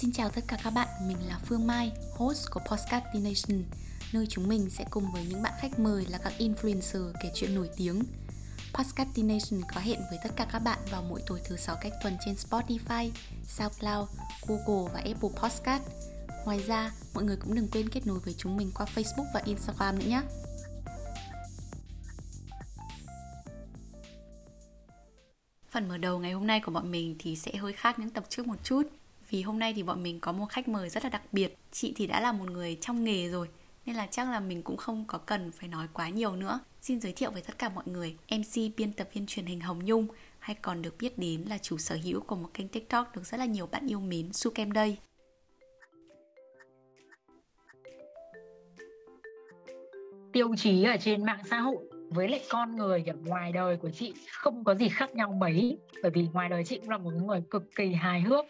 Xin chào tất cả các bạn, mình là Phương Mai, host của Podcastination, nơi chúng mình sẽ cùng với những bạn khách mời là các influencer kể chuyện nổi tiếng. Podcastination có hẹn với tất cả các bạn vào mỗi tối thứ 6 cách tuần trên Spotify, SoundCloud, Google và Apple Podcast. Ngoài ra, mọi người cũng đừng quên kết nối với chúng mình qua Facebook và Instagram nữa nhé. Phần mở đầu ngày hôm nay của bọn mình thì sẽ hơi khác những tập trước một chút. Vì hôm nay thì bọn mình có một khách mời rất là đặc biệt. Chị thì đã là một người trong nghề rồi, nên là chắc là mình cũng không có cần phải nói quá nhiều nữa. Xin giới thiệu với tất cả mọi người, MC biên tập viên truyền hình Hồng Nhung, hay còn được biết đến là chủ sở hữu của một kênh TikTok được rất là nhiều bạn yêu mến, Su Kem đây. Tiêu chí ở trên mạng xã hội với lại con người ở ngoài đời của chị không có gì khác nhau mấy, bởi vì ngoài đời chị cũng là một người cực kỳ hài hước,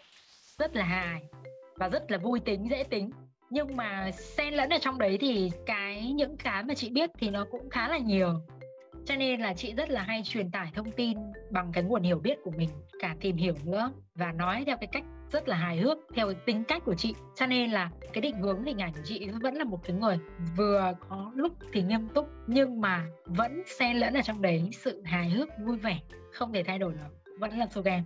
rất là hài và rất là vui tính, dễ tính. Nhưng mà xen lẫn ở trong đấy thì những cái mà chị biết thì nó cũng khá là nhiều. Cho nên là chị rất là hay truyền tải thông tin bằng cái nguồn hiểu biết của mình, cả tìm hiểu nữa, và nói theo cái cách rất là hài hước, theo cái tính cách của chị. Cho nên là cái định hướng hình ảnh của chị vẫn là một cái người vừa có lúc thì nghiêm túc, nhưng mà vẫn xen lẫn ở trong đấy sự hài hước, vui vẻ, không thể thay đổi được, vẫn là Su Kem.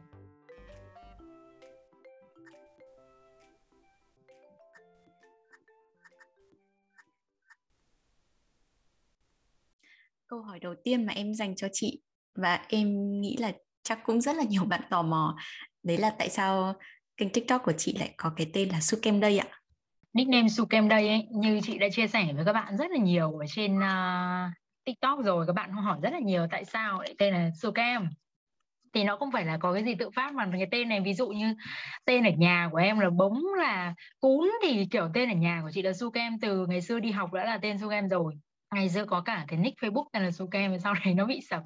Câu hỏi đầu tiên mà em dành cho chị, và em nghĩ là chắc cũng rất là nhiều bạn tò mò, đấy là tại sao kênh TikTok của chị lại có cái tên là Su Kem Day ạ? Nickname Su Kem Day ấy, như chị đã chia sẻ với các bạn rất là nhiều ở trên TikTok rồi, các bạn hỏi rất là nhiều tại sao lại tên là Su Kem. Thì nó không phải là có cái gì tự phát, mà cái tên này, ví dụ như tên ở nhà của em là Bống, là Cún, thì kiểu tên ở nhà của chị là Su Kem. Từ ngày xưa đi học đã là tên Su Kem rồi. Ngày xưa có cả cái nick Facebook tên là Su Kem, sau đấy nó bị sập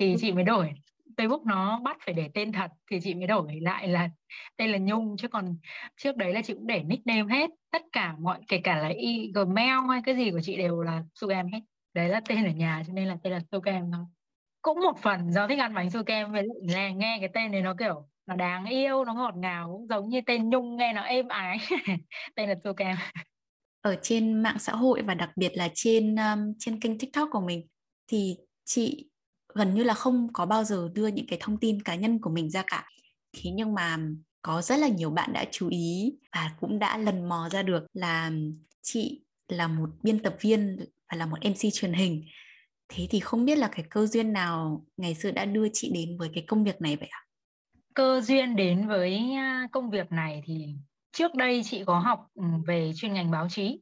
thì chị mới đổi. Facebook nó bắt phải để tên thật thì chị mới đổi lại là tên là Nhung, chứ còn trước đấy là chị cũng để nickname hết. Tất cả mọi, kể cả là Gmail hay cái gì của chị đều là Su Kem hết. Đấy là tên ở nhà, cho nên là tên là Su Kem thôi. Cũng một phần do thích ăn bánh Su Kem, là nghe cái tên này nó kiểu nó đáng yêu, nó ngọt ngào, cũng giống như tên Nhung nghe nó êm ái. Tên là Su Kem. Ở trên mạng xã hội và đặc biệt là trên kênh TikTok của mình thì chị gần như là không có bao giờ đưa những cái thông tin cá nhân của mình ra cả. Thế nhưng mà có rất là nhiều bạn đã chú ý và cũng đã lần mò ra được là chị là một biên tập viên và là một MC truyền hình. Thế thì không biết là cái cơ duyên nào ngày xưa đã đưa chị đến với cái công việc này vậy ạ? Cơ duyên đến với công việc này thì trước đây chị có học về chuyên ngành báo chí.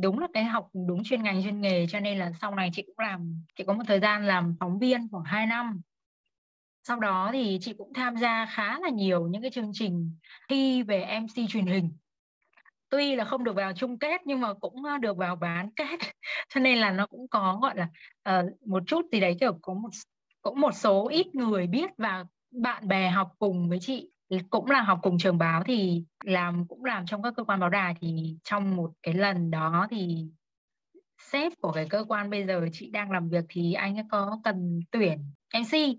Đúng là cái học đúng chuyên ngành, chuyên nghề, cho nên là sau này chị cũng làm. Chị có một thời gian làm phóng viên khoảng 2 năm. Sau đó thì chị cũng tham gia khá là nhiều những cái chương trình thi về MC truyền hình. Tuy là không được vào chung kết nhưng mà cũng được vào bán kết. Cho nên là nó cũng có gọi là một chút gì đấy, kiểu có một số ít người biết, và bạn bè học cùng với chị, cũng là học cùng trường báo, thì cũng làm trong các cơ quan báo đài. Thì trong một cái lần đó thì sếp của cái cơ quan bây giờ chị đang làm việc thì anh ấy có cần tuyển MC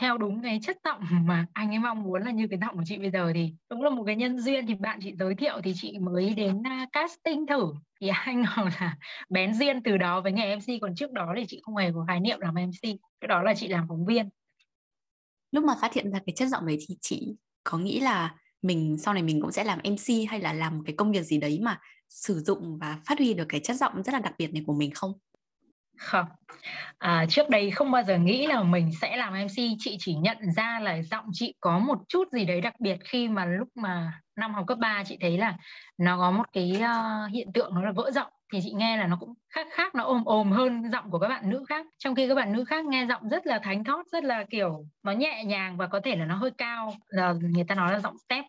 theo đúng cái chất giọng mà anh ấy mong muốn, là như cái giọng của chị bây giờ. Thì đúng là một cái nhân duyên, thì bạn chị giới thiệu thì chị mới đến casting thử. Thì anh nói là bén duyên từ đó với nghề MC, còn trước đó thì chị không hề có khái niệm làm MC. Cái đó là chị làm phóng viên. Lúc mà phát hiện ra cái chất giọng đấy thì chị có nghĩ là mình sau này mình cũng sẽ làm MC hay là làm một cái công việc gì đấy mà sử dụng và phát huy được cái chất giọng rất là đặc biệt này của mình không? Không. Trước đây không bao giờ nghĩ là mình sẽ làm MC. Chị chỉ nhận ra là giọng chị có một chút gì đấy đặc biệt khi mà lúc mà năm học cấp 3 chị thấy là nó có một cái hiện tượng nó là vỡ giọng. Thì chị nghe là nó cũng khác, nó ồm hơn giọng của các bạn nữ khác. Trong khi các bạn nữ khác nghe giọng rất là thánh thót, rất là kiểu nó nhẹ nhàng và có thể là nó hơi cao. Là người ta nói là giọng tép.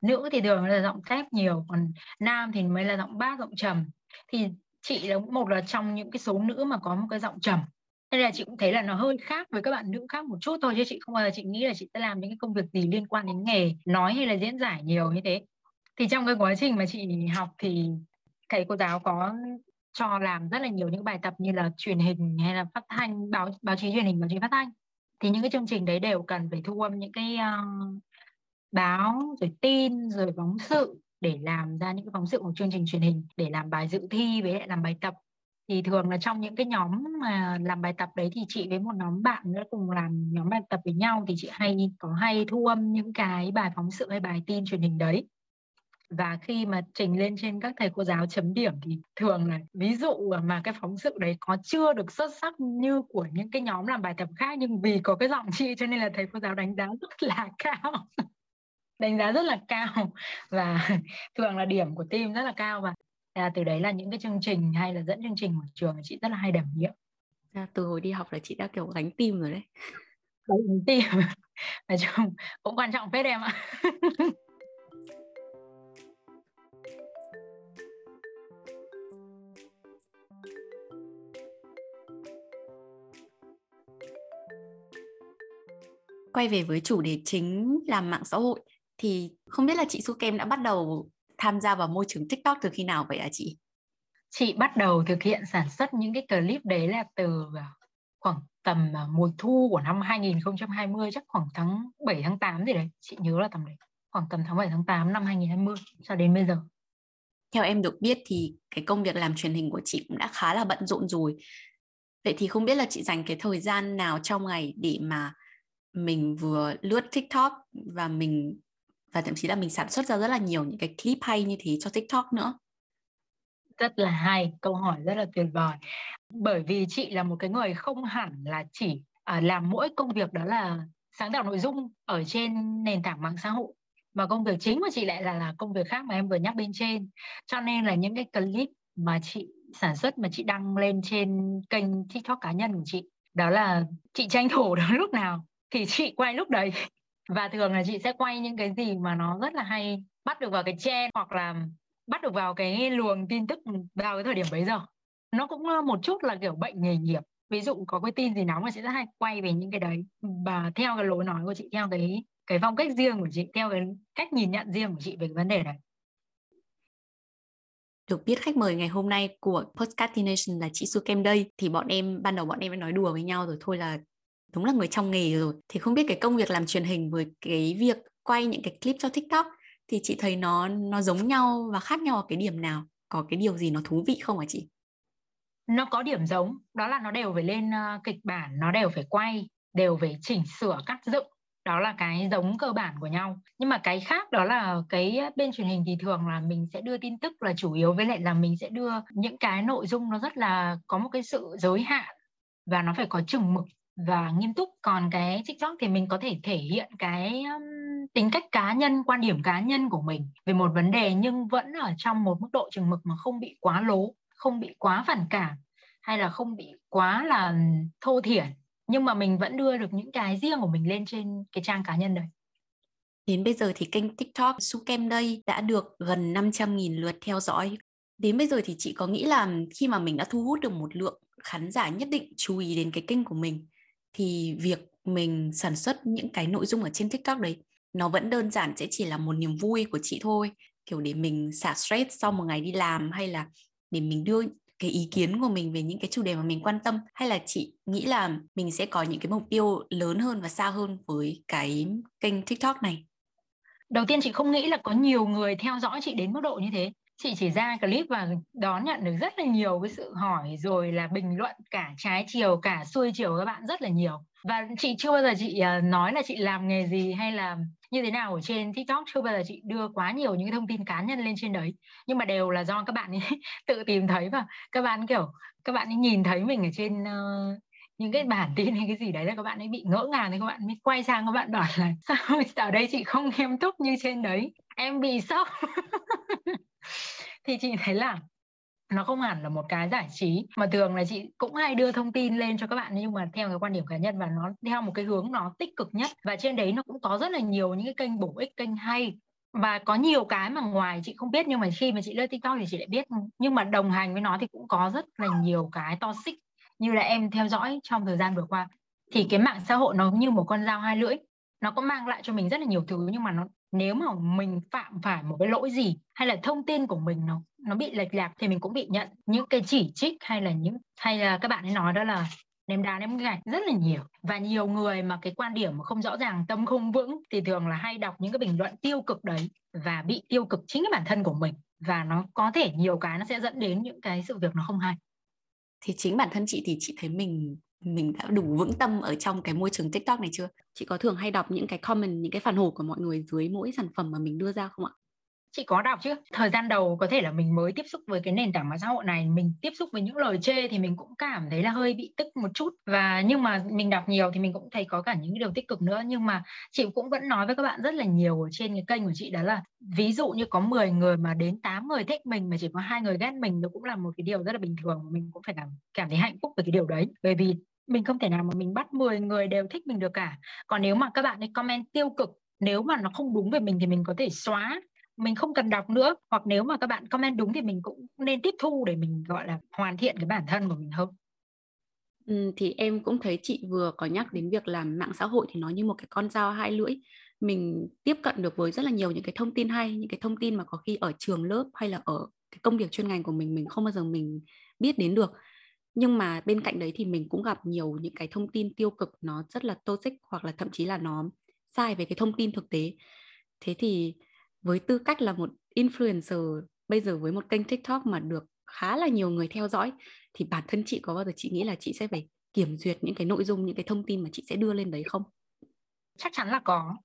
Nữ thì thường là giọng tép nhiều, còn nam thì mới là giọng bass, giọng trầm. Thì chị là một là trong những cái số nữ mà có một cái giọng trầm. Thế là chị cũng thấy là nó hơi khác với các bạn nữ khác một chút thôi, chứ chị không bao giờ chị nghĩ là chị sẽ làm những cái công việc gì liên quan đến nghề nói hay là diễn giải nhiều như thế. Thì trong cái quá trình mà chị học thì thầy cô giáo có cho làm rất là nhiều những bài tập như là truyền hình hay là phát thanh, báo chí truyền hình, báo chí phát thanh. Thì những cái chương trình đấy đều cần phải thu âm những cái báo, rồi tin, rồi phóng sự để làm ra những cái phóng sự của chương trình truyền hình, để làm bài dự thi với lại làm bài tập. Thì thường là trong những cái nhóm mà làm bài tập đấy thì chị với một nhóm bạn nữa cùng làm nhóm bài tập với nhau, thì chị hay thu âm những cái bài phóng sự hay bài tin truyền hình đấy. Và khi mà trình lên trên các thầy cô giáo chấm điểm thì thường là ví dụ mà cái phóng sự đấy có chưa được xuất sắc như của những cái nhóm làm bài tập khác, nhưng vì có cái giọng chị cho nên là thầy cô giáo đánh giá rất là cao. Và thường là điểm của team rất là cao. Và từ đấy là những cái chương trình hay là dẫn chương trình của trường chị rất là hay đảm nhiệm. Từ hồi đi học là chị đã kiểu gánh team rồi đấy. Gánh team nói chung cũng quan trọng phết em ạ. Quay về với chủ đề chính là mạng xã hội, thì không biết là chị Su Kem đã bắt đầu tham gia vào môi trường TikTok từ khi nào vậy ạ chị? Chị bắt đầu thực hiện sản xuất những cái clip đấy là từ khoảng tầm mùa thu của năm 2020, chắc khoảng tháng 7 tháng 8 gì đấy. Chị nhớ là tầm đấy, khoảng tầm tháng 7 tháng 8 năm 2020 cho đến bây giờ. Theo em được biết thì cái công việc làm truyền hình của chị cũng đã khá là bận rộn rồi. Vậy thì không biết là chị dành cái thời gian nào trong ngày để mà mình vừa lướt TikTok và thậm chí là mình sản xuất ra rất là nhiều những cái clip hay như thế cho TikTok nữa? Rất là hay, câu hỏi rất là tuyệt vời. Bởi vì chị là một cái người không hẳn là chỉ làm mỗi công việc đó là sáng tạo nội dung ở trên nền tảng mạng xã hội, mà công việc chính của chị lại là công việc khác mà em vừa nhắc bên trên. Cho nên là những cái clip mà chị sản xuất, mà chị đăng lên trên kênh TikTok cá nhân của chị, đó là chị tranh thủ đó lúc nào thì chị quay lúc đấy. Và thường là chị sẽ quay những cái gì mà nó rất là hay bắt được vào cái trend, hoặc là bắt được vào cái luồng tin tức vào cái thời điểm bấy giờ. Nó cũng một chút là kiểu bệnh nghề nghiệp. Ví dụ có cái tin gì nóng là chị rất hay quay về những cái đấy, và theo cái lối nói của chị, theo cái phong cách riêng của chị, theo cái cách nhìn nhận riêng của chị về cái vấn đề này. Được biết khách mời ngày hôm nay của Podcastination là chị Su Kem đây, thì ban đầu bọn em nói đùa với nhau rồi, thôi là đúng là người trong nghề rồi. Thì không biết cái công việc làm truyền hình với cái việc quay những cái clip cho TikTok thì chị thấy nó giống nhau và khác nhau ở cái điểm nào? Có cái điều gì nó thú vị không hả chị? Nó có điểm giống, đó là nó đều phải lên kịch bản, nó đều phải quay, đều phải chỉnh sửa cắt dựng. Đó là cái giống cơ bản của nhau. Nhưng mà cái khác đó là cái bên truyền hình thì thường là mình sẽ đưa tin tức là chủ yếu, với lại là mình sẽ đưa những cái nội dung nó rất là có một cái sự giới hạn và nó phải có chừng mực và nghiêm túc. Còn cái TikTok thì mình có thể thể hiện cái tính cách cá nhân, quan điểm cá nhân của mình về một vấn đề, nhưng vẫn ở trong một mức độ chừng mực mà không bị quá lố, không bị quá phản cảm, hay là không bị quá là thô thiển, nhưng mà mình vẫn đưa được những cái riêng của mình lên trên cái trang cá nhân đấy. Đến bây giờ thì kênh TikTok Su Kem đây đã được gần 500.000 lượt theo dõi. Đến bây giờ thì chị có nghĩ là khi mà mình đã thu hút được một lượng khán giả nhất định chú ý đến cái kênh của mình, thì việc mình sản xuất những cái nội dung ở trên TikTok đấy nó vẫn đơn giản sẽ chỉ là một niềm vui của chị thôi, kiểu để mình xả stress sau một ngày đi làm, hay là để mình đưa cái ý kiến của mình về những cái chủ đề mà mình quan tâm, hay là chị nghĩ là mình sẽ có những cái mục tiêu lớn hơn và xa hơn với cái kênh TikTok này? Đầu tiên chị không nghĩ là có nhiều người theo dõi chị đến mức độ như thế. Chị chỉ ra clip và đón nhận được rất là nhiều cái sự hỏi, rồi là bình luận cả trái chiều cả xuôi chiều các bạn rất là nhiều. Và chị chưa bao giờ chị nói là chị làm nghề gì hay là như thế nào ở trên TikTok, chưa bao giờ chị đưa quá nhiều những cái thông tin cá nhân lên trên đấy. Nhưng mà đều là do các bạn ấy tự tìm thấy, và các bạn ấy nhìn thấy mình ở trên những cái bản tin hay cái gì đấy là các bạn ấy bị ngỡ ngàng, thì các bạn mới quay sang các bạn bảo là sao ở đây chị không nghiêm túc như trên đấy, em bị sốc. Thì chị thấy là nó không hẳn là một cái giải trí, mà thường là chị cũng hay đưa thông tin lên cho các bạn, nhưng mà theo cái quan điểm cá nhân và nó theo một cái hướng nó tích cực nhất. Và trên đấy nó cũng có rất là nhiều những cái kênh bổ ích, kênh hay, và có nhiều cái mà ngoài chị không biết, nhưng mà khi mà chị lên TikTok thì chị lại biết. Nhưng mà đồng hành với nó thì cũng có rất là nhiều cái toxic như là em theo dõi trong thời gian vừa qua. Thì cái mạng xã hội nó như một con dao hai lưỡi, nó có mang lại cho mình rất là nhiều thứ, nhưng mà nếu mà mình phạm phải một cái lỗi gì, hay là thông tin của mình nó bị lệch lạc, thì mình cũng bị nhận những cái chỉ trích, hay là các bạn ấy nói đó là ném đá ném gạch rất là nhiều. Và nhiều người mà cái quan điểm mà không rõ ràng, tâm không vững thì thường là hay đọc những cái bình luận tiêu cực đấy và bị tiêu cực chính cái bản thân của mình. Và nó có thể nhiều cái nó sẽ dẫn đến những cái sự việc nó không hay. Thì chính bản thân chị thì chị thấy mình đã đủ vững tâm ở trong cái môi trường TikTok này chưa? Chị có thường hay đọc những cái comment, những cái phản hồi của mọi người dưới mỗi sản phẩm mà mình đưa ra không ạ? Chị có đọc chứ. Thời gian đầu có thể là mình mới tiếp xúc với cái nền tảng mạng xã hội này, mình tiếp xúc với những lời chê thì mình cũng cảm thấy là hơi bị tức một chút. Và nhưng mà mình đọc nhiều thì mình cũng thấy có cả những điều tích cực nữa. Nhưng mà chị cũng vẫn nói với các bạn rất là nhiều ở trên cái kênh của chị, đó là ví dụ như có 10 người mà đến 8 người thích mình mà chỉ có 2 người ghét mình, đó cũng là một cái điều rất là bình thường. Mình cũng phải cảm thấy hạnh phúc về cái điều đấy, bởi vì mình không thể nào mà mình bắt 10 người đều thích mình được cả. Còn nếu mà các bạn ấy comment tiêu cực, nếu mà nó không đúng về mình thì mình có thể xóa, mình không cần đọc nữa. Hoặc nếu mà các bạn comment đúng thì mình cũng nên tiếp thu để mình gọi là hoàn thiện cái bản thân của mình hơn. Thì em cũng thấy chị vừa có nhắc đến việc làm mạng xã hội thì nó như một cái con dao hai lưỡi. Mình tiếp cận được với rất là nhiều những cái thông tin hay, những cái thông tin mà có khi ở trường lớp hay là ở cái công việc chuyên ngành của mình không bao giờ mình biết đến được. Nhưng mà bên cạnh đấy thì mình cũng gặp nhiều những cái thông tin tiêu cực, nó rất là toxic hoặc là thậm chí là nó sai về cái thông tin thực tế. Thế thì với tư cách là một influencer bây giờ với một kênh TikTok mà được khá là nhiều người theo dõi, thì bản thân chị có bao giờ chị nghĩ là chị sẽ phải kiểm duyệt những cái nội dung, những cái thông tin mà chị sẽ đưa lên đấy không? Chắc chắn là có,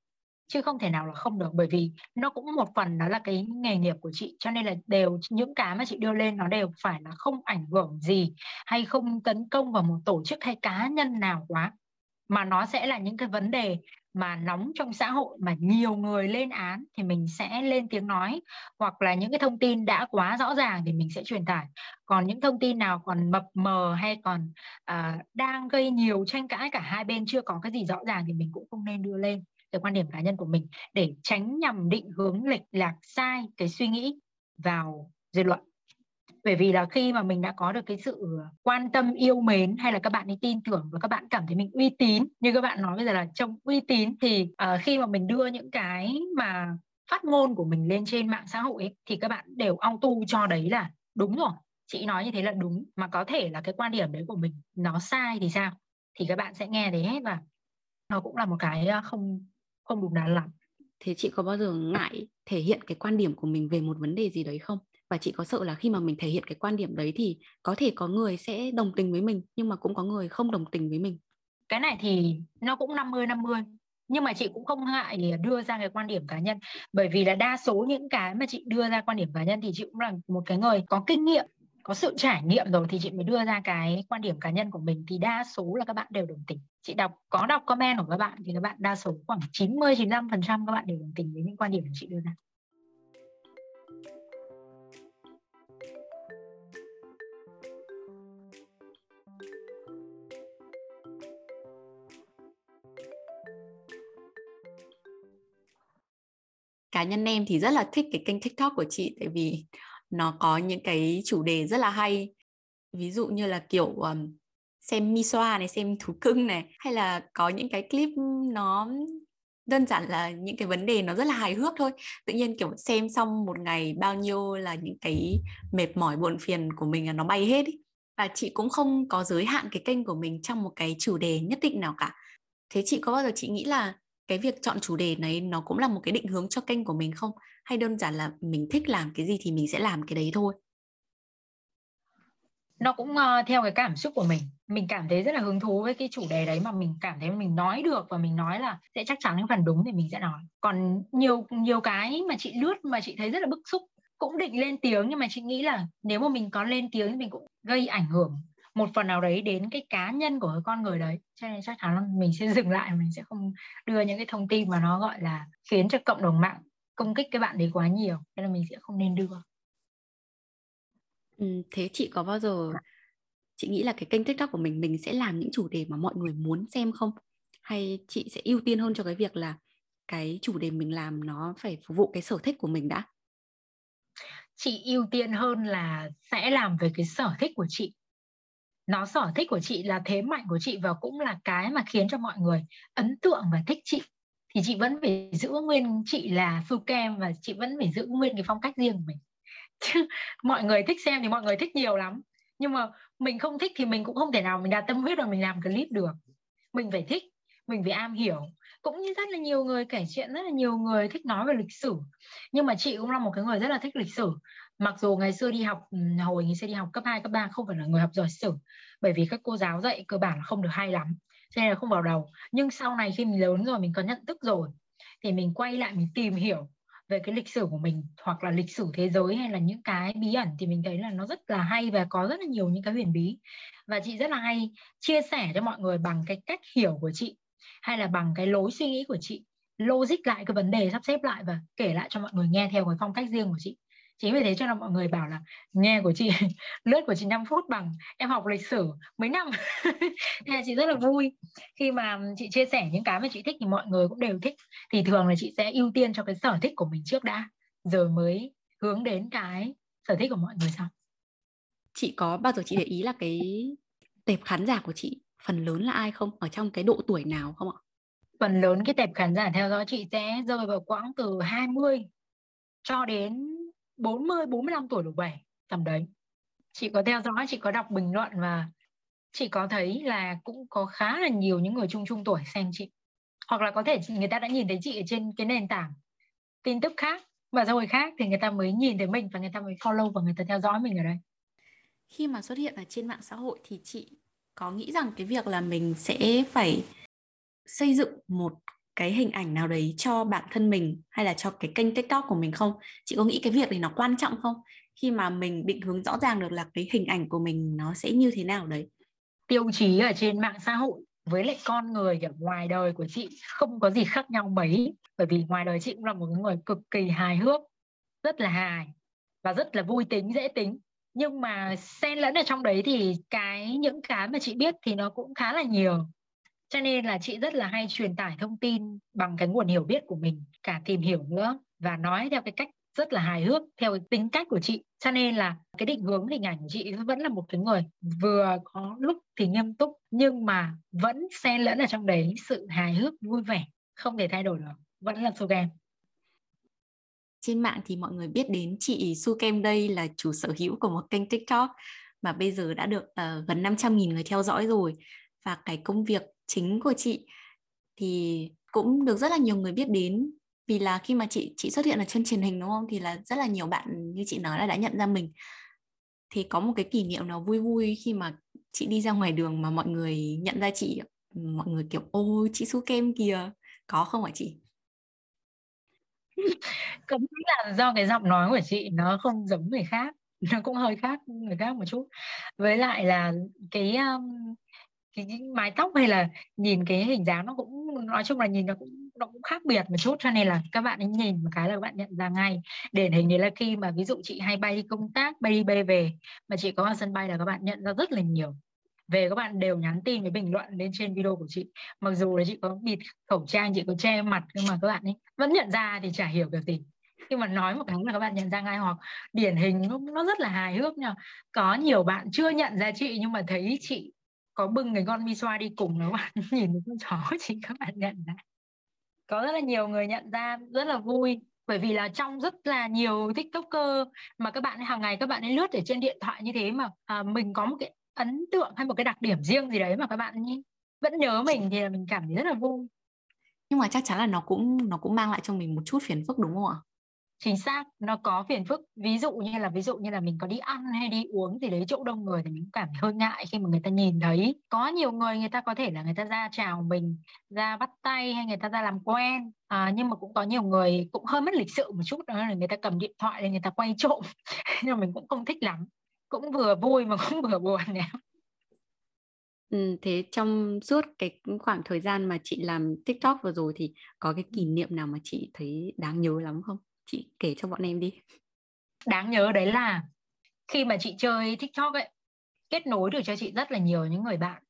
chứ không thể nào là không được. Bởi vì nó cũng một phần đó là cái nghề nghiệp của chị, cho nên là đều những cái mà chị đưa lên nó đều phải là không ảnh hưởng gì hay không tấn công vào một tổ chức hay cá nhân nào quá, mà nó sẽ là những cái vấn đề mà nóng trong xã hội mà nhiều người lên án thì mình sẽ lên tiếng nói, hoặc là những cái thông tin đã quá rõ ràng thì mình sẽ truyền tải. Còn những thông tin nào còn mập mờ hay còn đang gây nhiều tranh cãi, cả hai bên chưa có cái gì rõ ràng thì mình cũng không nên đưa lên cái quan điểm cá nhân của mình, để tránh nhằm định hướng lệch lạc sai cái suy nghĩ vào dư luận. Bởi vì là khi mà mình đã có được cái sự quan tâm, yêu mến, hay là các bạn ấy tin tưởng và các bạn cảm thấy mình uy tín, như các bạn nói bây giờ là trông uy tín, thì khi mà mình đưa những cái mà phát ngôn của mình lên trên mạng xã hội ấy, thì các bạn đều auto cho đấy là đúng rồi, chị nói như thế là đúng. Mà có thể là cái quan điểm đấy của mình nó sai thì sao, thì các bạn sẽ nghe đấy hết, và nó cũng là một cái không đúng đắn lắm. Thế chị có bao giờ ngại thể hiện cái quan điểm của mình về một vấn đề gì đấy không? Và chị có sợ là khi mà mình thể hiện cái quan điểm đấy thì có thể có người sẽ đồng tình với mình, nhưng mà cũng có người không đồng tình với mình? Cái này thì nó cũng 50-50. Nhưng mà chị cũng không ngại đưa ra cái quan điểm cá nhân, bởi vì là đa số những cái mà chị đưa ra quan điểm cá nhân thì chị cũng là một cái người có kinh nghiệm, có sự trải nghiệm rồi thì chị mới đưa ra cái quan điểm cá nhân của mình, thì đa số là các bạn đều đồng tình. Chị có đọc comment của các bạn thì các bạn đa số khoảng 90-95% các bạn đều đồng tình với những quan điểm của chị đưa ra. Cá nhân em thì rất là thích cái kênh TikTok của chị, tại vì nó có những cái chủ đề rất là hay. Ví dụ như là kiểu xem mi xoa này, xem thú cưng này, hay là có những cái clip nó đơn giản là những cái vấn đề nó rất là hài hước thôi. Tự nhiên kiểu xem xong một ngày bao nhiêu là những cái mệt mỏi buồn phiền của mình là nó bay hết ý. Và chị cũng không có giới hạn cái kênh của mình trong một cái chủ đề nhất định nào cả. Thế chị có bao giờ chị nghĩ là cái việc chọn chủ đề này nó cũng là một cái định hướng cho kênh của mình không? Hay đơn giản là mình thích làm cái gì thì mình sẽ làm cái đấy thôi? Nó cũng theo cái cảm xúc của mình. Mình cảm thấy rất là hứng thú với cái chủ đề đấy mà mình cảm thấy mình nói được và mình nói là sẽ chắc chắn những phần đúng thì mình sẽ nói. Còn nhiều cái mà chị lướt mà chị thấy rất là bức xúc, cũng định lên tiếng, nhưng mà chị nghĩ là nếu mà mình có lên tiếng thì mình cũng gây ảnh hưởng một phần nào đấy đến cái cá nhân của cái con người đấy, cho nên chắc chắn là mình sẽ dừng lại, mình sẽ không đưa những cái thông tin mà nó gọi là khiến cho cộng đồng mạng công kích cái bạn đấy quá nhiều, nên là mình sẽ không nên đưa. Thế chị có bao giờ chị nghĩ là cái kênh TikTok của mình sẽ làm những chủ đề mà mọi người muốn xem không? Hay chị sẽ ưu tiên hơn cho cái việc là cái chủ đề mình làm nó phải phục vụ cái sở thích của mình đã? Chị ưu tiên hơn là sẽ làm về cái sở thích của chị. Nó sở thích của chị là thế mạnh của chị và cũng là cái mà khiến cho mọi người ấn tượng và thích chị. Thì chị vẫn phải giữ nguyên chị là Su Kem và chị vẫn phải giữ nguyên cái phong cách riêng của mình. Chứ mọi người thích xem thì mọi người thích nhiều lắm. Nhưng mà mình không thích thì mình cũng không thể nào mình đặt tâm huyết và mình làm clip được. Mình phải thích, mình phải am hiểu. Cũng như rất là nhiều người kể chuyện, rất là nhiều người thích nói về lịch sử. Nhưng mà chị cũng là một cái người rất là thích lịch sử. Mặc dù ngày xưa đi học, hồi ngày xưa đi học cấp 2, cấp 3 không phải là người học giỏi sử. Bởi vì các cô giáo dạy cơ bản là không được hay lắm, cho nên là không vào đầu. Nhưng sau này khi mình lớn rồi, mình có nhận thức rồi, thì mình quay lại mình tìm hiểu về cái lịch sử của mình, hoặc là lịch sử thế giới hay là những cái bí ẩn, thì mình thấy là nó rất là hay và có rất là nhiều những cái huyền bí. Và chị rất là hay chia sẻ cho mọi người bằng cái cách hiểu của chị, hay là bằng cái lối suy nghĩ của chị, logic lại cái vấn đề, sắp xếp lại và kể lại cho mọi người nghe theo cái phong cách riêng của chị. Chính vì thế cho nên mọi người bảo là nghe của chị, lướt của chị 5 phút bằng em học lịch sử mấy năm. Nên chị rất là vui khi mà chị chia sẻ những cái mà chị thích thì mọi người cũng đều thích. Thì thường là chị sẽ ưu tiên cho cái sở thích của mình trước đã, rồi mới hướng đến cái sở thích của mọi người sau. Chị có bao giờ chị để ý là cái tệp khán giả của chị phần lớn là ai không? Ở trong cái độ tuổi nào không ạ? Phần lớn cái tệp khán giả theo dõi chị sẽ rơi vào quãng từ 20 cho đến 40, 45 tuổi đổ về, tầm đấy. Chị có theo dõi, chị có đọc bình luận và chị có thấy là cũng có khá là nhiều những người trung tuổi xem chị. Hoặc là có thể người ta đã nhìn thấy chị ở trên cái nền tảng tin tức khác và rồi khác thì người ta mới nhìn thấy mình và người ta mới follow và người ta theo dõi mình ở đây. Khi mà xuất hiện ở trên mạng xã hội thì chị có nghĩ rằng cái việc là mình sẽ phải xây dựng một cái hình ảnh nào đấy cho bản thân mình hay là cho cái kênh TikTok của mình không? Chị có nghĩ cái việc này nó quan trọng không? Khi mà mình định hướng rõ ràng được là cái hình ảnh của mình nó sẽ như thế nào đấy. Tiêu chí ở trên mạng xã hội với lại con người ở ngoài đời của chị không có gì khác nhau mấy. Bởi vì ngoài đời chị cũng là một người cực kỳ hài hước, rất là hài và rất là vui tính, dễ tính. Nhưng mà xen lẫn ở trong đấy thì những cái mà chị biết thì nó cũng khá là nhiều. Cho nên là chị rất là hay truyền tải thông tin bằng cái nguồn hiểu biết của mình, cả tìm hiểu nữa, và nói theo cái cách rất là hài hước, theo cái tính cách của chị. Cho nên là cái định hướng hình ảnh của chị vẫn là một cái người vừa có lúc thì nghiêm túc, nhưng mà vẫn xen lẫn ở trong đấy sự hài hước, vui vẻ, không thể thay đổi được, vẫn là Su Kem. Trên mạng thì mọi người biết đến chị Su Kem đây là chủ sở hữu của một kênh TikTok mà bây giờ đã được gần 500.000 người theo dõi rồi. Và cái công việc chính của chị thì cũng được rất là nhiều người biết đến, vì là khi mà chị xuất hiện ở trên truyền hình đúng không, thì là rất là nhiều bạn như chị nói là đã nhận ra mình. Thì có một cái kỷ niệm nào vui vui khi mà chị đi ra ngoài đường mà mọi người nhận ra chị, mọi người kiểu ôi chị Su Kem kìa, có không hả chị? Cũng là do cái giọng nói của chị nó không giống người khác, nó cũng hơi khác người khác một chút, với lại là cái mái tóc hay là nhìn cái hình dáng nó cũng, nói chung là nhìn nó cũng khác biệt một chút, cho nên là các bạn ấy nhìn một cái là các bạn nhận ra ngay. Điển hình đấy là khi mà ví dụ chị hay bay đi công tác, bay về mà chị có ở sân bay là các bạn nhận ra rất là nhiều. Về các bạn đều nhắn tin với bình luận lên trên video của chị, mặc dù là chị có bịt khẩu trang, chị có che mặt, nhưng mà các bạn ấy vẫn nhận ra thì chả hiểu được gì. Nhưng mà nói một cái là các bạn nhận ra ngay. Hoặc điển hình nó rất là hài hước nha, có nhiều bạn chưa nhận ra chị nhưng mà thấy chị có bưng cái con mi xoa đi cùng, các bạn nhìn thấy con chó chị các bạn nhận ra. Có rất là nhiều người nhận ra, rất là vui. Bởi vì là trong rất là nhiều TikToker mà các bạn hàng ngày các bạn ấy lướt ở trên điện thoại như thế mà mình có một cái ấn tượng hay một cái đặc điểm riêng gì đấy mà các bạn ấy vẫn nhớ mình thì là mình cảm thấy rất là vui. Nhưng mà chắc chắn là nó cũng mang lại cho mình một chút phiền phức đúng không ạ? Chính xác, nó có phiền phức. Ví dụ như là mình có đi ăn hay đi uống gì đấy chỗ đông người thì mình cũng cảm thấy hơi ngại khi mà người ta nhìn thấy. Có nhiều người ta có thể là người ta ra chào mình, ra bắt tay hay người ta ra làm quen, nhưng mà cũng có nhiều người cũng hơi mất lịch sự một chút, đó là người ta cầm điện thoại để người ta quay trộm. Nhưng mà mình cũng không thích lắm, cũng vừa vui mà cũng vừa buồn nè. Thế trong suốt cái khoảng thời gian mà chị làm TikTok vừa rồi thì có cái kỷ niệm nào mà chị thấy đáng nhớ lắm không? Chị kể cho bọn em đi. Đáng nhớ đấy là khi mà chị chơi TikTok ấy, kết nối được cho chị rất là nhiều những người bạn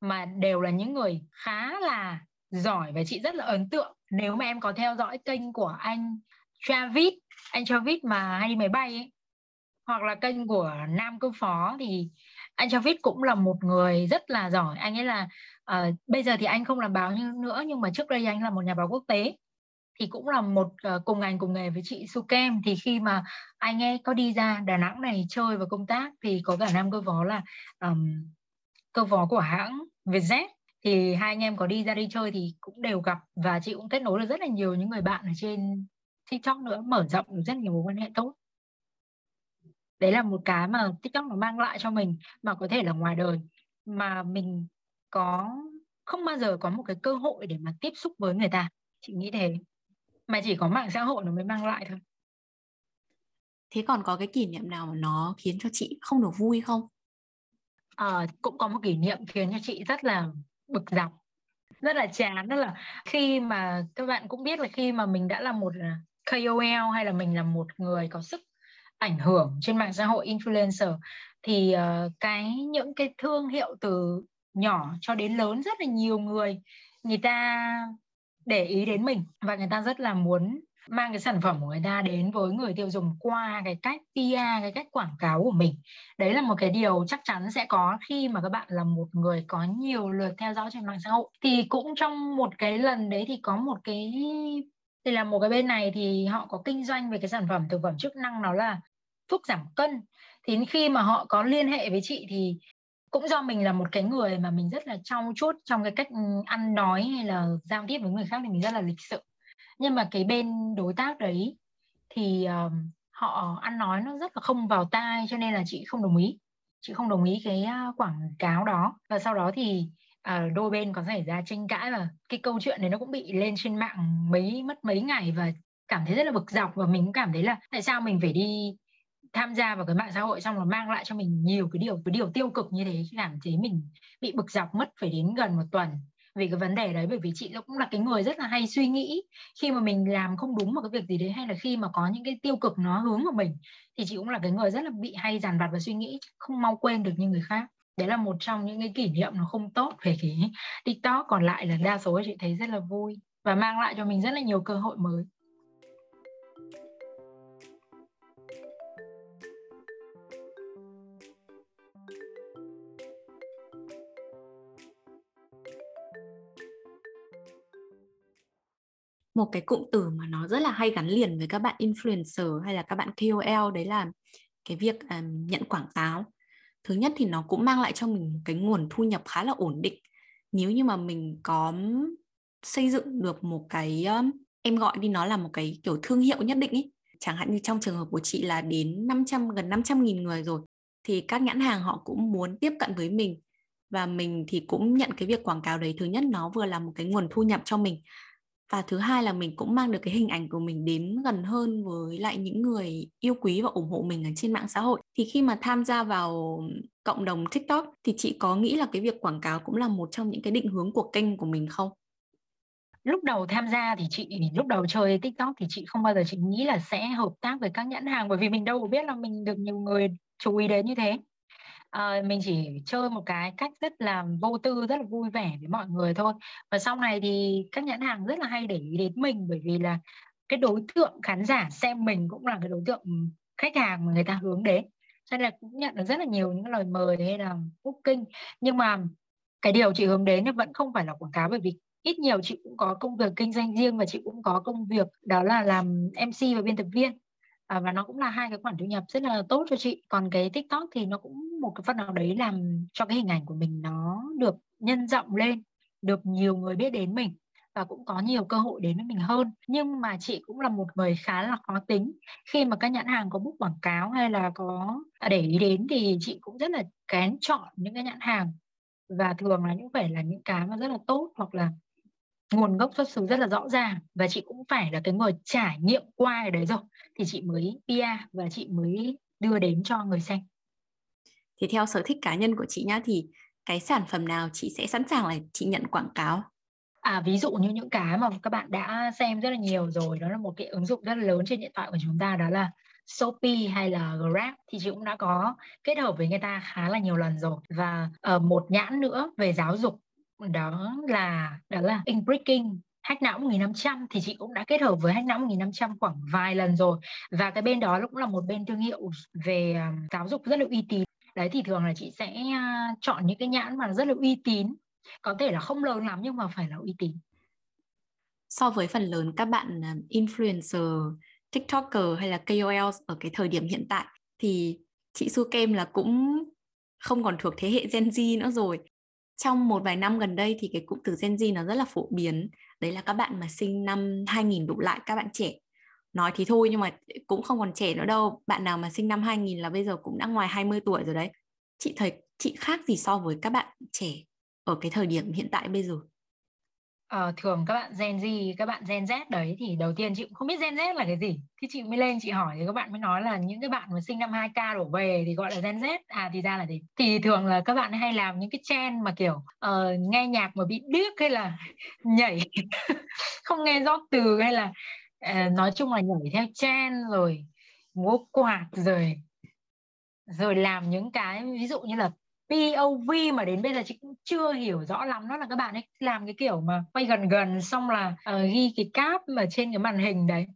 mà đều là những người khá là giỏi, và chị rất là ấn tượng. Nếu mà em có theo dõi kênh của anh Travis mà hay đi máy bay ấy, hoặc là kênh của Nam Cơ Phó, thì anh Travis cũng là một người rất là giỏi. Anh ấy là bây giờ thì anh không làm báo nữa, nhưng mà trước đây anh là một nhà báo quốc tế. thì cũng là một cùng ngành cùng nghề với chị Su Kem. Thì khi mà anh ấy có đi ra Đà Nẵng này chơi và công tác thì có cả năm cơ vó là cơ vó của hãng Vietjet, thì hai anh em có đi ra đi chơi thì cũng đều gặp, và chị cũng kết nối được rất là nhiều những người bạn ở trên TikTok nữa, mở rộng được rất nhiều mối quan hệ tốt. Đấy là một cái mà TikTok nó mang lại cho mình, mà có thể là ngoài đời mà mình có không bao giờ có một cái cơ hội để mà tiếp xúc với người ta. Chị nghĩ thế, mà chỉ có mạng xã hội nó mới mang lại thôi. Thế còn có cái kỷ niệm nào mà nó khiến cho chị không được vui không? Cũng có một kỷ niệm khiến cho chị rất là bực dọc, rất là chán. Đó là khi mà các bạn cũng biết là khi mà mình đã là một KOL hay là mình là một người có sức ảnh hưởng trên mạng xã hội, influencer, thì những cái thương hiệu từ nhỏ cho đến lớn rất là nhiều người ta để ý đến mình, và người ta rất là muốn mang cái sản phẩm của người ta đến với người tiêu dùng qua cái cách PR, cái cách quảng cáo của mình. Đấy là một cái điều chắc chắn sẽ có khi mà các bạn là một người có nhiều lượt theo dõi trên mạng xã hội. Thì cũng trong một cái lần đấy thì có một cái, thì là một cái bên này thì họ có kinh doanh về cái sản phẩm thực phẩm chức năng, nó là thuốc giảm cân. Thì khi mà họ có liên hệ với chị thì cũng do mình là một cái người mà mình rất là trau chuốt trong cái cách ăn nói hay là giao tiếp với người khác, thì mình rất là lịch sự. Nhưng mà cái bên đối tác đấy thì họ ăn nói nó rất là không vào tai, cho nên là chị không đồng ý. Chị không đồng ý cái quảng cáo đó. Và sau đó thì đôi bên có xảy ra tranh cãi, và cái câu chuyện đấy nó cũng bị lên trên mạng mất mấy ngày, và cảm thấy rất là bực dọc. Và mình cũng cảm thấy là tại sao mình phải đi tham gia vào cái mạng xã hội xong rồi mang lại cho mình nhiều cái điều tiêu cực như thế. Cảm thấy mình bị bực dọc mất phải đến gần một tuần vì cái vấn đề đấy. Bởi vì chị cũng là cái người rất là hay suy nghĩ, khi mà mình làm không đúng một cái việc gì đấy hay là khi mà có những cái tiêu cực nó hướng vào mình, thì chị cũng là cái người rất là bị hay dằn vặt và suy nghĩ, không mau quên được như người khác. Đấy là một trong những cái kỷ niệm nó không tốt về cái TikTok. Còn lại là đa số chị thấy rất là vui và mang lại cho mình rất là nhiều cơ hội mới. Một cái cụm từ mà nó rất là hay gắn liền với các bạn influencer hay là các bạn KOL, đấy là cái việc nhận quảng cáo. Thứ nhất thì nó cũng mang lại cho mình một cái nguồn thu nhập khá là ổn định, nếu như mà mình có xây dựng được một cái, em gọi đi nó là một cái kiểu thương hiệu nhất định ấy. Chẳng hạn như trong trường hợp của chị là đến 500.000 người rồi, thì các nhãn hàng họ cũng muốn tiếp cận với mình, và mình thì cũng nhận cái việc quảng cáo đấy. Thứ nhất nó vừa là một cái nguồn thu nhập cho mình, và thứ hai là mình cũng mang được cái hình ảnh của mình đến gần hơn với lại những người yêu quý và ủng hộ mình ở trên mạng xã hội. Thì khi mà tham gia vào cộng đồng TikTok thì chị có nghĩ là cái việc quảng cáo cũng là một trong những cái định hướng của kênh của mình không? Lúc đầu chơi TikTok thì chị không bao giờ chị nghĩ là sẽ hợp tác với các nhãn hàng, bởi vì mình đâu có biết là mình được nhiều người chú ý đến như thế. Mình chỉ chơi một cái cách rất là vô tư, rất là vui vẻ với mọi người thôi. Và sau này thì các nhãn hàng rất là hay để ý đến mình, bởi vì là cái đối tượng khán giả xem mình cũng là cái đối tượng khách hàng mà người ta hướng đến, cho nên là cũng nhận được rất là nhiều những lời mời hay là booking. Nhưng mà cái điều chị hướng đến vẫn không phải là quảng cáo, bởi vì ít nhiều chị cũng có công việc kinh doanh riêng, và chị cũng có công việc đó là làm MC và biên tập viên. Và nó cũng là hai cái khoản thu nhập rất là tốt cho chị. Còn cái TikTok thì nó cũng một cái phần nào đấy làm cho cái hình ảnh của mình nó được nhân rộng lên, được nhiều người biết đến mình, và cũng có nhiều cơ hội đến với mình hơn. Nhưng mà chị cũng là một người khá là khó tính. Khi mà các nhãn hàng có book quảng cáo hay là có để ý đến thì chị cũng rất là kén chọn những cái nhãn hàng, và thường là những phải là những cái mà rất là tốt, hoặc là nguồn gốc xuất xứ rất là rõ ràng. Và chị cũng phải là cái người trải nghiệm qua cái đấy rồi thì chị mới PR và chị mới đưa đến cho người xem. Thì theo sở thích cá nhân của chị nhá, thì cái sản phẩm nào chị sẽ sẵn sàng là chị nhận quảng cáo? Ví dụ như những cái mà các bạn đã xem rất là nhiều rồi, đó là một cái ứng dụng rất là lớn trên điện thoại của chúng ta, đó là Shopee hay là Grab, thì chị cũng đã có kết hợp với người ta khá là nhiều lần rồi. Và một nhãn nữa về giáo dục, đó là Inbreaking, Hack Não 1500, thì chị cũng đã kết hợp với Hack Não 1500 khoảng vài lần rồi. Và cái bên đó cũng là một bên thương hiệu về giáo dục rất là uy tín. Đấy thì thường là chị sẽ chọn những cái nhãn mà rất là uy tín, có thể là không lớn lắm nhưng mà phải là uy tín. so với phần lớn các bạn influencer, TikToker hay là KOL ở cái thời điểm hiện tại, thì chị Su Kem là cũng không còn thuộc thế hệ Gen Z nữa rồi. Trong một vài năm gần đây thì cái cụm từ Gen Z nó rất là phổ biến. Đấy là các bạn mà sinh năm 2000 đổ lại, các bạn trẻ. Nói thì thôi nhưng mà cũng không còn trẻ nữa đâu. Bạn nào mà sinh năm 2000 là bây giờ cũng đã ngoài 20 tuổi rồi đấy. Chị thấy chị khác gì so với các bạn trẻ ở cái thời điểm hiện tại bây giờ? Thường các bạn Gen Z, các bạn Gen Z đấy thì đầu tiên chị cũng không biết Gen Z là cái gì. Thì chị mới lên chị hỏi thì các bạn mới nói là những cái bạn mà sinh năm 2K đổ về thì gọi là Gen Z. À thì ra là thế. Thì thường là các bạn hay làm những cái trend mà kiểu nghe nhạc mà bị điếc hay là nhảy không nghe rõ từ, hay là nói chung là nhảy theo trend rồi múa quạt rồi làm những cái ví dụ như là POV mà đến bây giờ chị cũng chưa hiểu rõ lắm nó là các bạn ấy làm cái kiểu mà quay gần xong là ghi cái cáp mà trên cái màn hình đấy.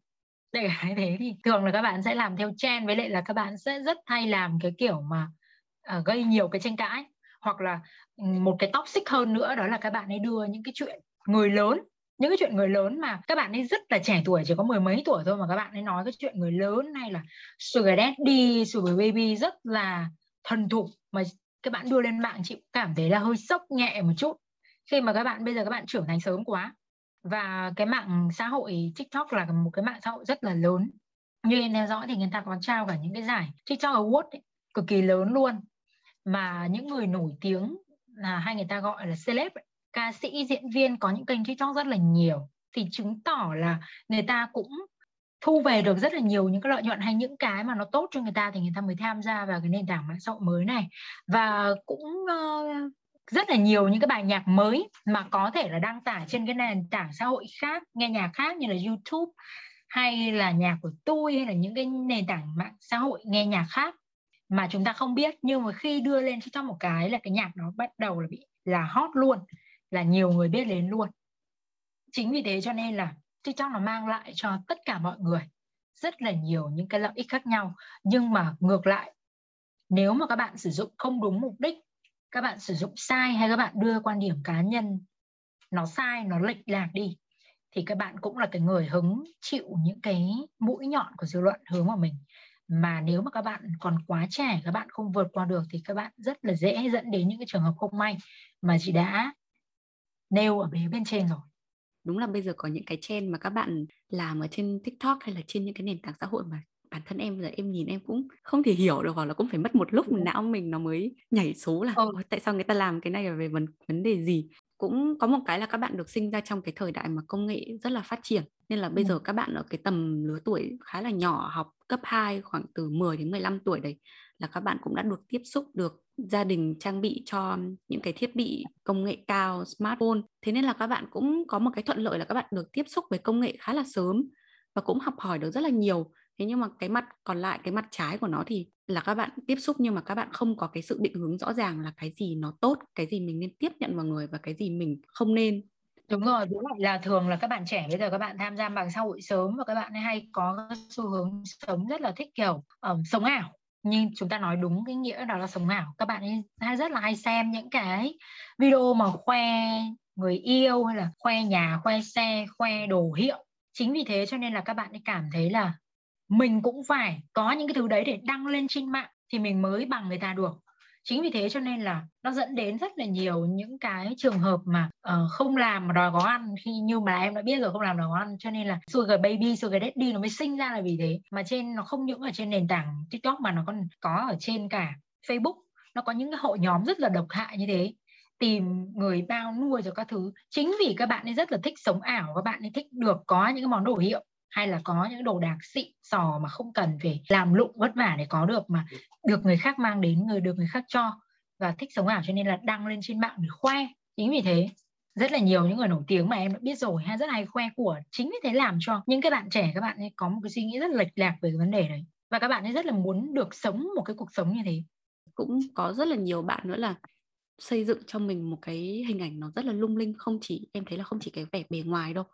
Để thế thì thường là các bạn sẽ làm theo trend, với lại là các bạn sẽ rất hay làm cái kiểu mà gây nhiều cái tranh cãi, hoặc là một cái toxic hơn nữa đó là các bạn ấy đưa những cái chuyện người lớn, những cái chuyện người lớn mà các bạn ấy rất là trẻ tuổi, chỉ có 10 mấy tuổi thôi mà các bạn ấy nói cái chuyện người lớn hay là sugar daddy, sugar baby rất là thần thục, mà các bạn đưa lên mạng chị cũng cảm thấy là hơi sốc nhẹ một chút khi mà các bạn bây giờ các bạn trưởng thành sớm quá. Và cái mạng xã hội TikTok là một cái mạng xã hội rất là lớn. Như em theo dõi thì người ta có trao cả những cái giải TikTok Award ấy, cực kỳ lớn luôn. Mà những người nổi tiếng là hay người ta gọi là celeb, ca sĩ, diễn viên có những kênh TikTok rất là nhiều, thì chứng tỏ là người ta cũng thu về được rất là nhiều những cái lợi nhuận hay những cái mà nó tốt cho người ta, thì người ta mới tham gia vào cái nền tảng mạng xã hội mới này. Và cũng rất là nhiều những cái bài nhạc mới mà có thể là đăng tải trên cái nền tảng xã hội khác, nghe nhạc khác như là YouTube hay là Nhạc Của Tôi hay là những cái nền tảng mạng xã hội nghe nhạc khác mà chúng ta không biết. Nhưng mà khi đưa lên TikTok một cái là cái nhạc nó bắt đầu là bị là hot luôn, là nhiều người biết đến luôn. Chính vì thế cho nên là TikTok nó mang lại cho tất cả mọi người rất là nhiều những cái lợi ích khác nhau. Nhưng mà ngược lại, nếu mà các bạn sử dụng không đúng mục đích, các bạn sử dụng sai hay các bạn đưa quan điểm cá nhân nó sai, nó lệch lạc đi, thì các bạn cũng là cái người hứng chịu những cái mũi nhọn của dư luận hướng vào mình. Mà nếu mà các bạn còn quá trẻ, các bạn không vượt qua được thì các bạn rất là dễ dẫn đến những cái trường hợp không may mà chị đã nêu ở bên trên rồi. Đúng là bây giờ có những cái trend mà các bạn làm ở trên TikTok hay là trên những cái nền tảng xã hội mà bản thân em giờ em nhìn em cũng không thể hiểu được, hoặc là cũng phải mất một lúc não mình nó mới nhảy số là tại sao người ta làm cái này, về vấn đề gì. Cũng có một cái là các bạn được sinh ra trong cái thời đại mà công nghệ rất là phát triển, nên là bây giờ các bạn ở cái tầm lứa tuổi khá là nhỏ, học cấp 2 khoảng từ 10 đến 15 tuổi đấy, là các bạn cũng đã được tiếp xúc, được gia đình trang bị cho những cái thiết bị công nghệ cao, smartphone. Thế nên là các bạn cũng có một cái thuận lợi là các bạn được tiếp xúc với công nghệ khá là sớm và cũng học hỏi được rất là nhiều. Thế nhưng mà cái mặt còn lại, cái mặt trái của nó thì là các bạn tiếp xúc nhưng mà các bạn không có cái sự định hướng rõ ràng là cái gì nó tốt, cái gì mình nên tiếp nhận vào người và cái gì mình không nên. Đúng rồi, đúng là thường là các bạn trẻ bây giờ các bạn tham gia mạng xã hội sớm và các bạn hay có xu hướng sống rất là thích kiểu sống ảo. Nhưng chúng ta nói đúng cái nghĩa đó là sống ảo. Các bạn ấy rất là hay xem những cái video mà khoe người yêu hay là khoe nhà, khoe xe, khoe đồ hiệu. Chính vì thế cho nên là các bạn ấy cảm thấy là mình cũng phải có những cái thứ đấy để đăng lên trên mạng thì mình mới bằng người ta được. Chính vì thế cho nên là nó dẫn đến rất là nhiều những cái trường hợp mà không làm mà đòi có ăn. Khi như mà em đã biết rồi, không làm đòi có ăn, cho nên là sugar baby, sugar daddy nó mới sinh ra là vì thế. Mà trên nó không những ở trên nền tảng TikTok mà nó còn có ở trên cả Facebook. Nó có những cái hội nhóm rất là độc hại như thế, tìm người bao nuôi rồi các thứ. Chính vì các bạn ấy rất là thích sống ảo, các bạn ấy thích được có những cái món đồ hiệu hay là có những đồ đạc xịn sò mà không cần phải làm lụng vất vả để có được, mà được người khác mang đến, người được người khác cho, và thích sống ảo cho nên là đăng lên trên mạng để khoe. Chính vì thế rất là nhiều những người nổi tiếng mà em đã biết rồi hay rất hay khoe của. Chính vì thế làm cho những cái bạn trẻ, các bạn ấy có một cái suy nghĩ rất lệch lạc về cái vấn đề đấy và các bạn ấy rất là muốn được sống một cái cuộc sống như thế. Cũng có rất là nhiều bạn nữa là xây dựng cho mình một cái hình ảnh nó rất là lung linh, không chỉ em thấy là không chỉ cái vẻ bề ngoài đâu,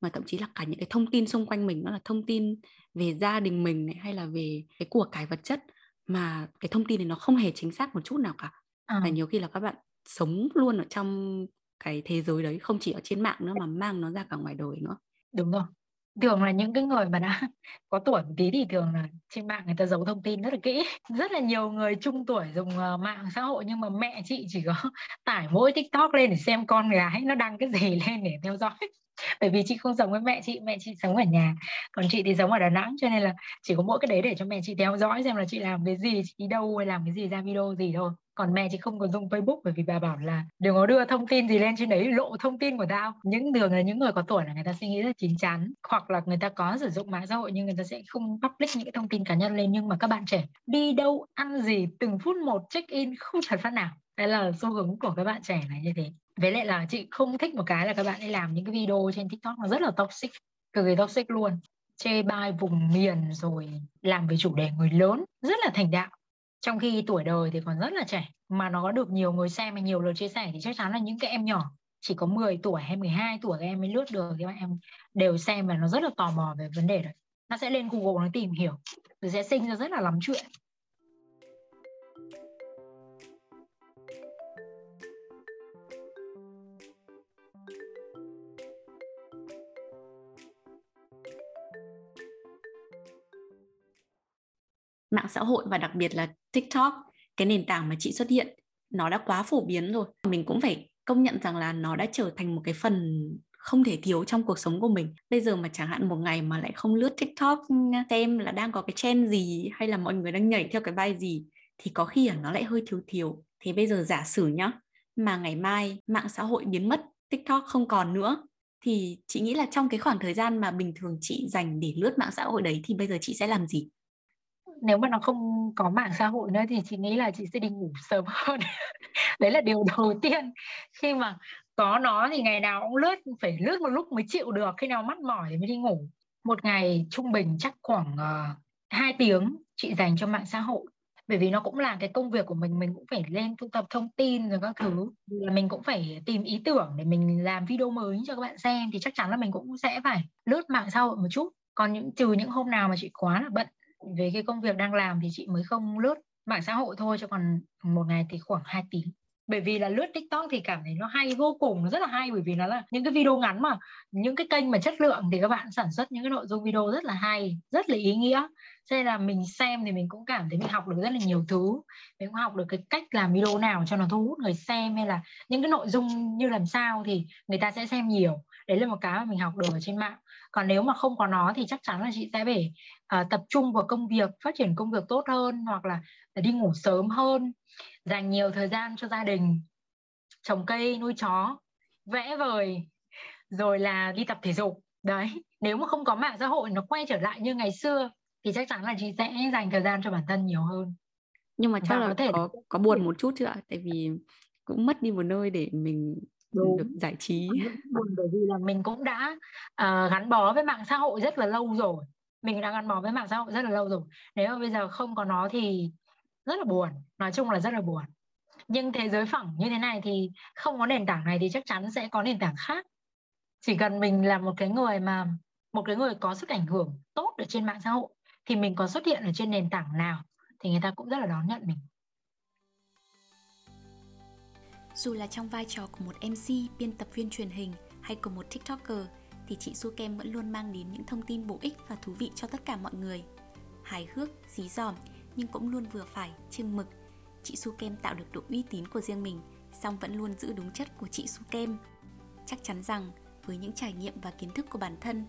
mà thậm chí là cả những cái thông tin xung quanh mình, nó là thông tin về gia đình mình này, hay là về cái của cải vật chất, mà cái thông tin này nó không hề chính xác một chút nào cả. Và nhiều khi là các bạn sống luôn ở trong cái thế giới đấy, không chỉ ở trên mạng nữa mà mang nó ra cả ngoài đời nữa. Đúng rồi. Thường là những cái người mà đã có tuổi một tí thì thường là trên mạng người ta giấu thông tin rất là kỹ. Rất là nhiều người trung tuổi dùng mạng xã hội, nhưng mà mẹ chị chỉ có tải mỗi TikTok lên để xem con gái nó đăng cái gì lên để theo dõi. Bởi vì chị không sống với mẹ chị sống ở nhà, còn chị thì sống ở Đà Nẵng, cho nên là chỉ có mỗi cái đấy để cho mẹ chị theo dõi xem là chị làm cái gì, chị đi đâu hay làm cái gì, ra video gì thôi. Còn mẹ chị không còn dùng Facebook, bởi vì bà bảo là đừng có đưa thông tin gì lên trên đấy, lộ thông tin của tao. Những đường là những người có tuổi là người ta suy nghĩ rất chín chắn, hoặc là người ta có sử dụng mạng xã hội nhưng người ta sẽ không public những cái thông tin cá nhân lên. Nhưng mà các bạn trẻ đi đâu ăn gì từng phút một, check in không chật phát nào. Đấy là xu hướng của các bạn trẻ là như thế. Với lại là chị không thích một cái là các bạn ấy làm những cái video trên TikTok nó rất là toxic, cực kỳ toxic luôn. Chê bai vùng miền rồi làm về chủ đề người lớn rất là thành đạo, trong khi tuổi đời thì còn rất là trẻ. Mà nó có được nhiều người xem hay nhiều lượt chia sẻ thì chắc chắn là những cái em nhỏ chỉ có 10 tuổi hay 12 tuổi các em mới lướt được, các em đều xem và nó rất là tò mò về vấn đề đấy. Nó sẽ lên Google nó tìm hiểu, rồi sẽ sinh ra rất là lắm chuyện. Mạng xã hội và đặc biệt là TikTok, cái nền tảng mà chị xuất hiện, nó đã quá phổ biến rồi. Mình cũng phải công nhận rằng là nó đã trở thành một cái phần không thể thiếu trong cuộc sống của mình. Bây giờ mà chẳng hạn một ngày mà lại không lướt TikTok xem là đang có cái trend gì hay là mọi người đang nhảy theo cái bài gì thì có khi là nó lại hơi thiếu. Thế bây giờ giả sử nhá, mà ngày mai mạng xã hội biến mất, TikTok không còn nữa, thì chị nghĩ là trong cái khoảng thời gian mà bình thường chị dành để lướt mạng xã hội đấy thì bây giờ chị sẽ làm gì? Nếu mà nó không có mạng xã hội nữa thì chị nghĩ là chị sẽ đi ngủ sớm hơn. Đấy là điều đầu tiên. Khi mà có nó thì ngày nào cũng lướt, phải lướt một lúc mới chịu được. Khi nào mắt mỏi thì mới đi ngủ. Một ngày trung bình chắc khoảng 2 tiếng chị dành cho mạng xã hội. Bởi vì nó cũng là cái công việc của mình cũng phải lên thu thập thông tin rồi các thứ. Mình cũng phải tìm ý tưởng để mình làm video mới cho các bạn xem, thì chắc chắn là mình cũng sẽ phải lướt mạng xã hội một chút. Còn trừ những hôm nào mà chị quá là bận về cái công việc đang làm thì chị mới không lướt mạng xã hội thôi, chứ còn một ngày thì khoảng 2 tiếng. Bởi vì là lướt TikTok thì cảm thấy nó hay vô cùng, nó rất là hay, bởi vì nó là những cái video ngắn mà những cái kênh mà chất lượng thì các bạn sản xuất những cái nội dung video rất là hay, rất là ý nghĩa. Cho nên là mình xem thì mình cũng cảm thấy mình học được rất là nhiều thứ. Mình cũng học được cái cách làm video nào cho nó thu hút người xem, hay là những cái nội dung như làm sao thì người ta sẽ xem nhiều. Đấy là một cái mà mình học được ở trên mạng. Còn nếu mà không có nó thì chắc chắn là chị sẽ phải tập trung vào công việc, phát triển công việc tốt hơn, hoặc là đi ngủ sớm hơn, dành nhiều thời gian cho gia đình, trồng cây, nuôi chó, vẽ vời, rồi là đi tập thể dục. Đấy, nếu mà không có mạng xã hội nó quay trở lại như ngày xưa thì chắc chắn là chị sẽ dành thời gian cho bản thân nhiều hơn. Nhưng mà chắc là có buồn một chút chứ ạ? Tại vì cũng mất đi một nơi để mình được giải trí. Bởi vì là mình cũng đã gắn bó với mạng xã hội rất là lâu rồi. Nếu mà bây giờ không có nó thì rất là buồn. Nói chung là rất là buồn. Nhưng thế giới phẳng như thế này thì không có nền tảng này thì chắc chắn sẽ có nền tảng khác. Chỉ cần mình là một cái người có sức ảnh hưởng tốt ở trên mạng xã hội thì mình có xuất hiện ở trên nền tảng nào thì người ta cũng rất là đón nhận mình. Dù là trong vai trò của một MC, biên tập viên truyền hình hay của một TikToker thì chị Su Kem vẫn luôn mang đến những thông tin bổ ích và thú vị cho tất cả mọi người. Hài hước, dí dỏm nhưng cũng luôn vừa phải, chừng mực. Chị Su Kem tạo được độ uy tín của riêng mình, song vẫn luôn giữ đúng chất của chị Su Kem. Chắc chắn rằng với những trải nghiệm và kiến thức của bản thân,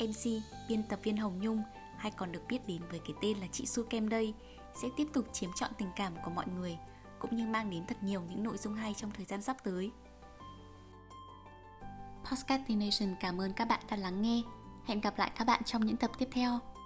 MC, biên tập viên Hồng Nhung hay còn được biết đến với cái tên là chị Su Kem đây sẽ tiếp tục chiếm trọn tình cảm của mọi người, cũng như mang đến thật nhiều những nội dung hay trong thời gian sắp tới. Podcastination cảm ơn các bạn đã lắng nghe. Hẹn gặp lại các bạn trong những tập tiếp theo.